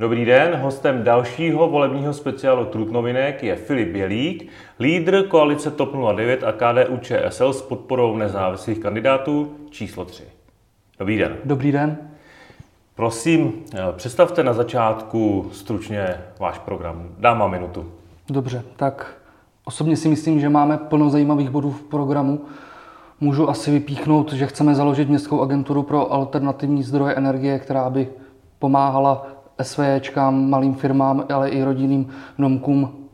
Dobrý den, hostem dalšího volebního speciálu Trutnovinek je Filip Bělík, lídr koalice TOP 09 a KDU ČSL s podporou nezávislých kandidátů číslo 3. Dobrý den. Dobrý den. Prosím, představte na začátku stručně váš program. Dám vám minutu. Dobře, tak osobně si myslím, že máme plno zajímavých bodů v programu. Můžu asi vypíchnout, že chceme založit městskou agenturu pro alternativní zdroje energie, která by pomáhala SVJčkám, malým firmám, ale i rodinným domkům.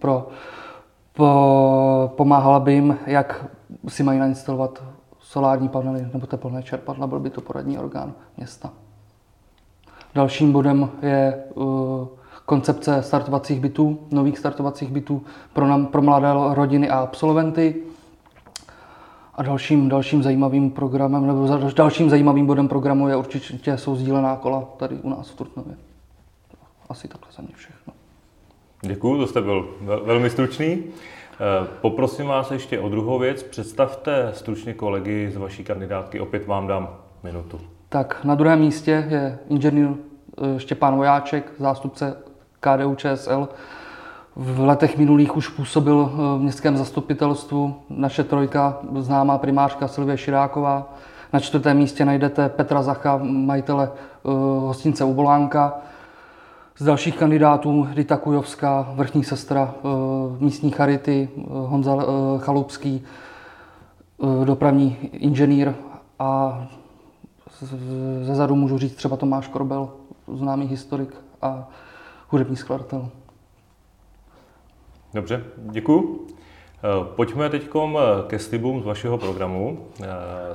Pomáhala by jim, jak si mají nainstalovat solární panely nebo teplné čerpadla, byl by to poradní orgán města. Dalším bodem je koncepce startovacích bytů, nových startovacích bytů pro mladé rodiny a absolventy. A dalším zajímavým programem, nebo dalším zajímavým bodem programu je určitě jsou sdílená kola tady u nás v Trutnově. Asi takhle za mě všechno. Děkuju, to jste byl velmi stručný. Poprosím vás ještě o druhou věc. Představte stručně kolegy z vaší kandidátky. Opět vám dám minutu. Tak na druhém místě je inženýr Štěpán Vojáček, zástupce KDU ČSL. V letech minulých už působil v městském zastupitelstvu. Naše trojka, známá primářka Sylvie Širáková. Na čtvrtém místě najdete Petra Zacha, majitele hostince U Bolánka. Z dalších kandidátů Dita Kujovská, vrchní sestra místní charity, Honza Chalupský, dopravní inženýr a zezadu můžu říct třeba Tomáš Korbel, známý historik a hudební skladatel. Dobře, děkuju. Pojďme teď ke slibům z vašeho programu.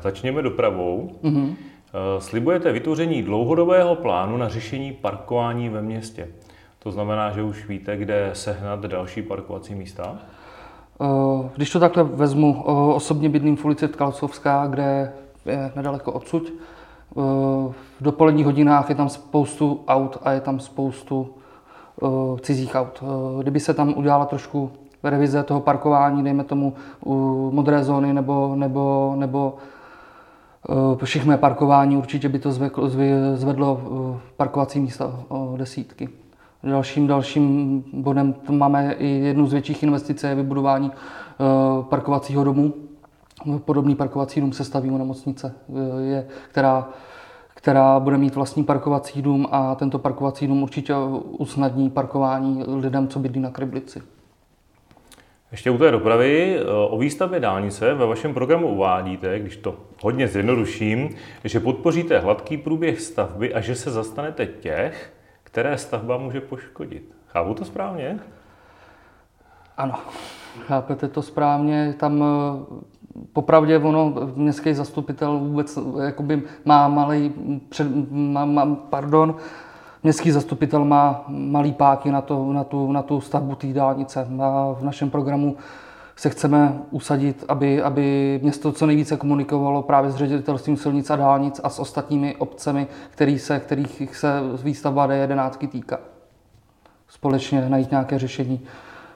Začněme dopravou. Mm-hmm. Slibujete vytvoření dlouhodobého plánu na řešení parkování ve městě. To znamená, že už víte, kde sehnat další parkovací místa? Když to takhle vezmu, osobně bydlím v ulici Tkalcovská, kde je nedaleko odsud. V dopoledních hodinách je tam spoustu aut a je tam spoustu cizích aut. Kdyby se tam udělala trošku revize toho parkování, dejme tomu modré zóny nebo šichmé parkování, určitě by to zvedlo parkovací místa o desítky. Dalším bodem máme i jednu z větších investic, je vybudování parkovacího domu. Podobný parkovací dům se staví u nemocnice, která bude mít vlastní parkovací dům a tento parkovací dům určitě usnadní parkování lidem, co bydlí na Kriblici. Ještě u té dopravy, o výstavbě dálnice ve vašem programu uvádíte, když to hodně zjednoduším, že podpoříte hladký průběh stavby a že se zastanete těch, které stavba může poškodit. Chápu to správně? Ano, chápete to správně. Tam popravdě městský zastupitel vůbec jakoby Městský zastupitel má malý páky na tu stavbu té dálnice. A v našem programu se chceme usadit, aby město co nejvíce komunikovalo právě s ředitelstvím silnic a dálnic a s ostatními obcemi, kterých se výstavba D11 týká. Společně najít nějaké řešení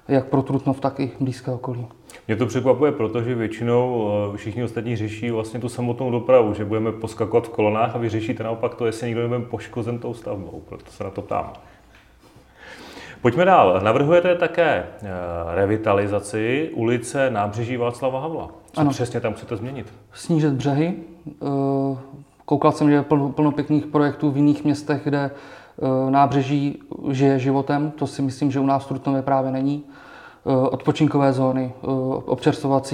jak pro Trutnov, tak i blízké okolí. Mě to překvapuje, protože většinou všichni ostatní řeší vlastně tu samotnou dopravu, že budeme poskakovat v kolonách a vy řešíte naopak to, jestli někdo nebude poškozen tou stavbou, proto se na to ptám. Pojďme dál. Navrhujete také revitalizaci ulice Nábřeží Václava Havla. Co ano. Přesně tam chcete změnit? Snížit břehy. Koukal jsem, že je plno pěkných projektů v jiných městech, kde nábřeží žije životem. To si myslím, že u nás v Trutnově právě není. Odpočinkové zóny,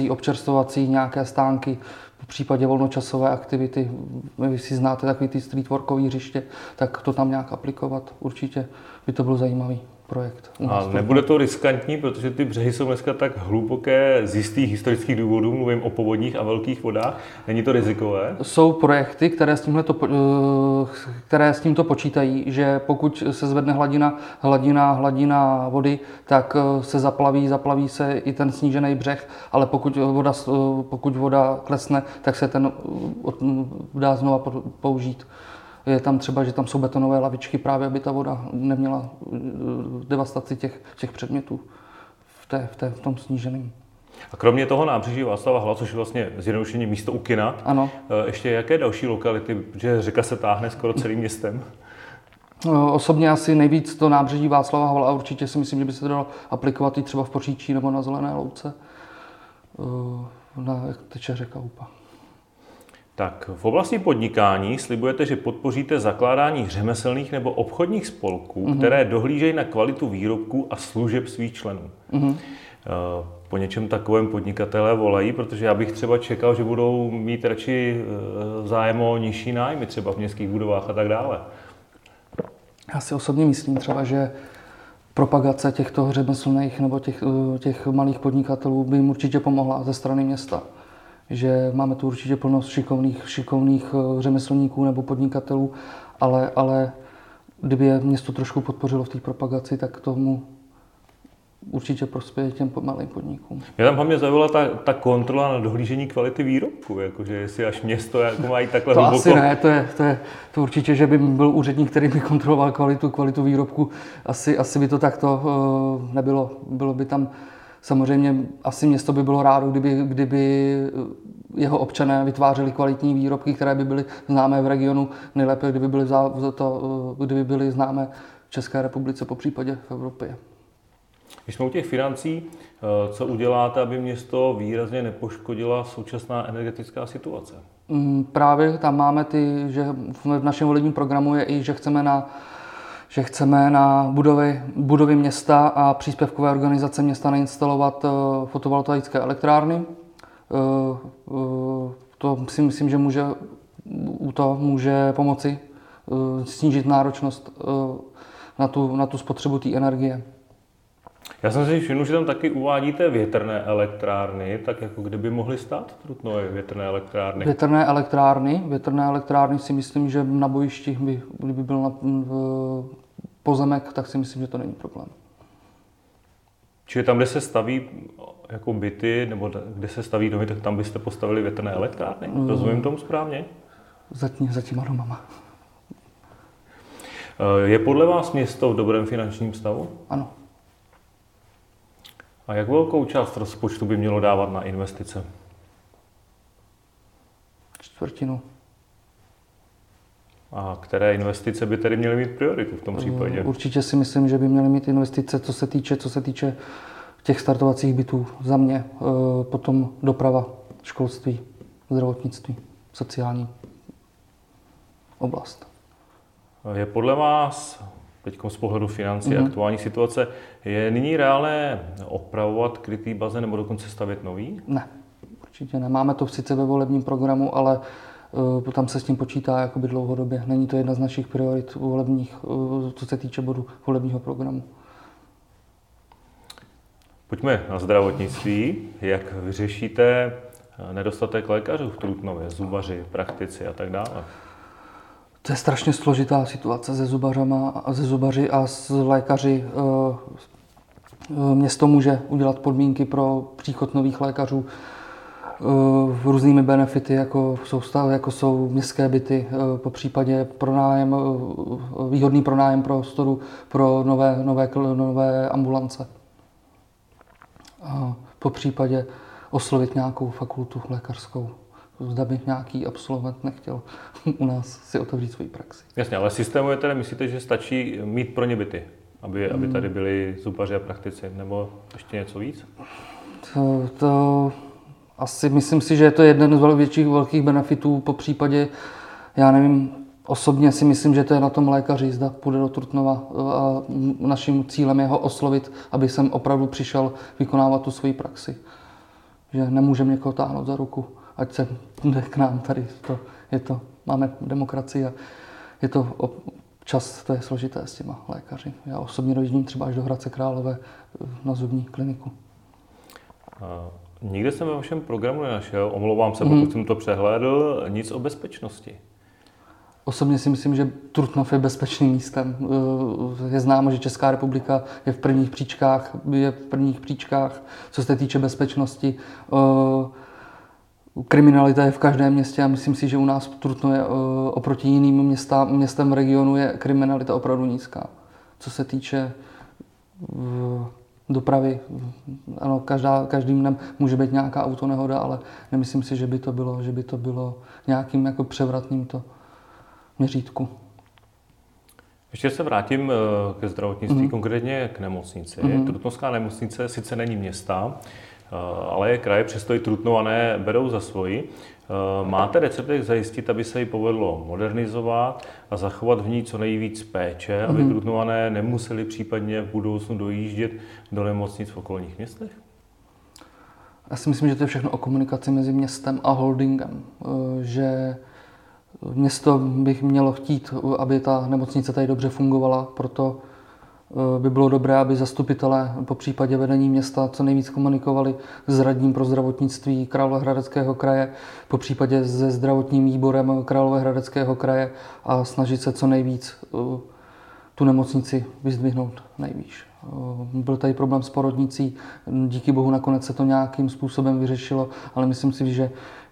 občerstovací nějaké stánky, v případě volnočasové aktivity, vy si znáte takový ty streetworkové hřiště, tak to tam nějak aplikovat. Určitě by to byl zajímavý projekt. A nebude to riskantní, protože ty břehy jsou dneska tak hluboké z jistých historických důvodů, mluvím o povodních a velkých vodách, není to rizikové? Jsou projekty, které s tímto počítají, že pokud se zvedne hladina vody, tak se zaplaví se i ten snížený břeh, ale pokud voda klesne, tak se ten dá znova použít. Je tam třeba, že tam jsou betonové lavičky právě, aby ta voda neměla devastaci těch předmětů v tom sníženém. A kromě toho Nábřeží Václava Havla, což je vlastně zjednodušeně místo u kina, ano. Ještě jaké další lokality, protože řeka se táhne skoro celým městem? Osobně asi nejvíc to Nábřeží Václava Havla a určitě si myslím, že by se to dalo aplikovat i třeba v Poříčí nebo na Zelené louce, jak teče řeka Úpa. Tak v oblasti podnikání slibujete, že podpoříte zakládání řemeslných nebo obchodních spolků, které dohlížejí na kvalitu výrobků a služeb svých členů. Po něčem takovém podnikatelé volají, protože já bych třeba čekal, že budou mít radši zájem o nižší nájmy třeba v městských budovách a tak dále. Já si osobně myslím třeba, že propagace těchto řemeslných nebo těch malých podnikatelů by jim určitě pomohla ze strany města. Že máme tu určitě plnost šikovných řemeslníků nebo podnikatelů, ale kdyby je město trošku podpořilo v té propagaci, tak tomu určitě prospěje těm malým podnikům. Mě tam hlavně zaujala ta kontrola na dohlížení kvality výrobku, jakože jestli až město jako mají takhle to hluboko. Asi ne, to určitě, že by byl úředník, který by kontroloval kvalitu výrobku, asi by to takto nebylo. Bylo by tam samozřejmě, asi město by bylo rádo, kdyby jeho občané vytvářeli kvalitní výrobky, které by byly známé v regionu, nejlépe kdyby byly známé v České republice, popřípadě v Evropě. Když jsme u těch financí, co uděláte, aby město výrazně nepoškodila současná energetická situace? Právě tam máme že v našem volebním programu je i, že chceme na budovy města a příspěvkové organizace města nainstalovat fotovoltaické elektrárny. To si myslím, že může pomoci snížit náročnost na tu spotřebu té energie. Já jsem si všiml, že tam taky uvádíte větrné elektrárny, tak jako kde by mohly stát v Trutnově větrné elektrárny? Větrné elektrárny si myslím, že na bojišti, kdyby byl pozemek, tak si myslím, že to není problém. Čili tam, kde se staví jako byty, nebo kde se staví domy, tak tam byste postavili větrné elektrárny? Rozumím tomu správně? Za těma domama. Je podle vás město v dobrém finančním stavu? Ano. A jak velkou část rozpočtu by mělo dávat na investice? 1/4. A které investice by tedy měly mít prioritu v tom případě? Určitě si myslím, že by měly mít investice, co se týče těch startovacích bytů za mě, potom doprava, školství, zdravotnictví, sociální oblast. Je podle vás teď z pohledu financí aktuální situace, je nyní reálné opravovat krytý bazén nebo dokonce stavět nový? Ne, určitě ne. Máme to sice ve volebním programu, ale tam se s tím počítá jakoby dlouhodobě. Není to jedna z našich priorit volebních, co se týče bodu volebního programu. Pojďme na zdravotnictví. Jak vyřešíte nedostatek lékařů v Trutnově, zubaři, praktici a tak dále? To je strašně složitá situace se zubaři a s lékaři. Město může udělat podmínky pro příchod nových lékařů různými benefity, jako jsou městské byty, popřípadě výhodný pronájem prostoru pro nové ambulance. Popřípadě oslovit nějakou fakultu lékařskou. Zda by nějaký absolvent nechtěl u nás si otevřít svoji praxi. Jasně, ale systémově tedy myslíte, že stačí mít pro ně byty, aby tady byli zubaři a praktici, nebo ještě něco víc? To asi myslím si, že je to jeden z velkých benefitů, popřípadě, já nevím, osobně si myslím, že to je na tom lékaři, zda půjde do Trutnova a naším cílem je ho oslovit, aby jsem opravdu přišel vykonávat tu svoji praxi. Že nemůžeme někoho táhnout za ruku. Ať se jde k nám tady, máme demokracii a je to čas, to je složité s těma lékaři. Já osobně dojíždím třeba až do Hradce Králové na zubní kliniku. Nikde jsem ve vašem programu nenašel, omlouvám se, pokud jsem to přehlédl, nic o bezpečnosti. Osobně si myslím, že Trutnov je bezpečným místem. Je známo, že Česká republika je v prvních příčkách, co se týče bezpečnosti. Kriminalita je v každém městě a myslím si, že u nás v Trutnově oproti jiným městem regionu je kriminalita opravdu nízká. Co se týče dopravy, ano, každým dnem může být nějaká autonehoda, ale nemyslím si, že by to bylo nějakým jako převratným to měřítku. Ještě se vrátím ke zdravotnictví, konkrétně k nemocnici. Trutnovská nemocnice sice není města, ale je kraje, přesto i Trutnované berou za svoji. Máte recepty zajistit, aby se ji povedlo modernizovat a zachovat v ní co nejvíc péče, aby Trutnované nemuseli případně v budoucnu dojíždět do nemocnic v okolních městech? Já si myslím, že to je všechno o komunikaci mezi městem a holdingem. Že město bych mělo chtít, aby ta nemocnice tady dobře fungovala, proto by bylo dobré, aby zastupitelé po případě vedení města co nejvíc komunikovali s radním pro zdravotnictví Královéhradeckého kraje, po případě se zdravotním výborem Královéhradeckého kraje a snažit se co nejvíc tu nemocnici vyzdvihnout nejvíc. Byl tady problém s porodnicí, díky bohu nakonec se to nějakým způsobem vyřešilo, ale myslím si,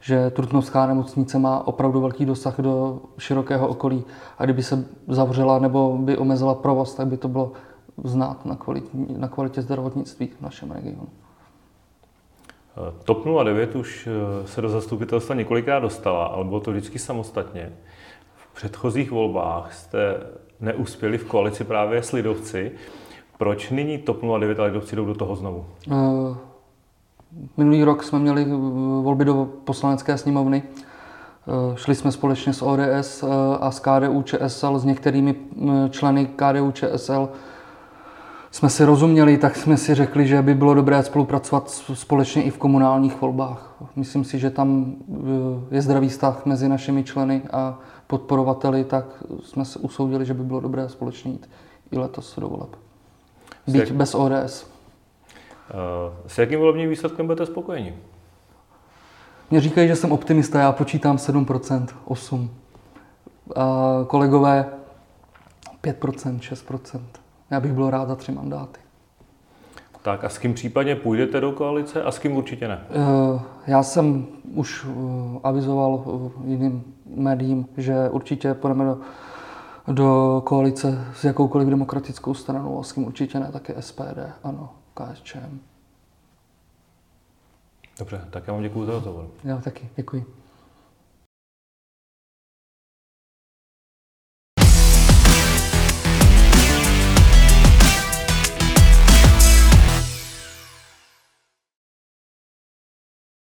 že Trutnovská nemocnice má opravdu velký dosah do širokého okolí a kdyby se zavřela nebo by omezila provoz, tak by to bylo znát na kvalitě zdravotnictví v našem regionu. TOP 09 už se do zastupitelstva několikrát dostala, ale bylo to vždycky samostatně. V předchozích volbách jste neuspěli v koalici právě s lidovci. Proč nyní TOP 09 a lidovci jdou do toho znovu? Minulý rok jsme měli volby do poslanecké sněmovny. Šli jsme společně s ODS a s KDU ČSL, s některými členy KDU ČSL. Jsme si rozuměli, tak jsme si řekli, že by bylo dobré spolupracovat společně i v komunálních volbách. Myslím si, že tam je zdravý vztah mezi našimi členy a podporovateli, tak jsme se usoudili, že by bylo dobré společně jít i letos do voleb. Být bez ODS. S jakým volebním výsledkem budete spokojeni? Mě říkají, že jsem optimista, já počítám 7%, 8%. A kolegové 5%, 6%. Já bych byl rád za 3 mandáty. Tak a s kým případně půjdete do koalice a s kým určitě ne? Já jsem už avizoval jiným médiím, že určitě půjdeme do koalice s jakoukoliv demokratickou stranou, a s kým určitě ne, také SPD, ano, KSČM. Dobře, tak já vám děkuju za rozhovor. Já taky, děkuji.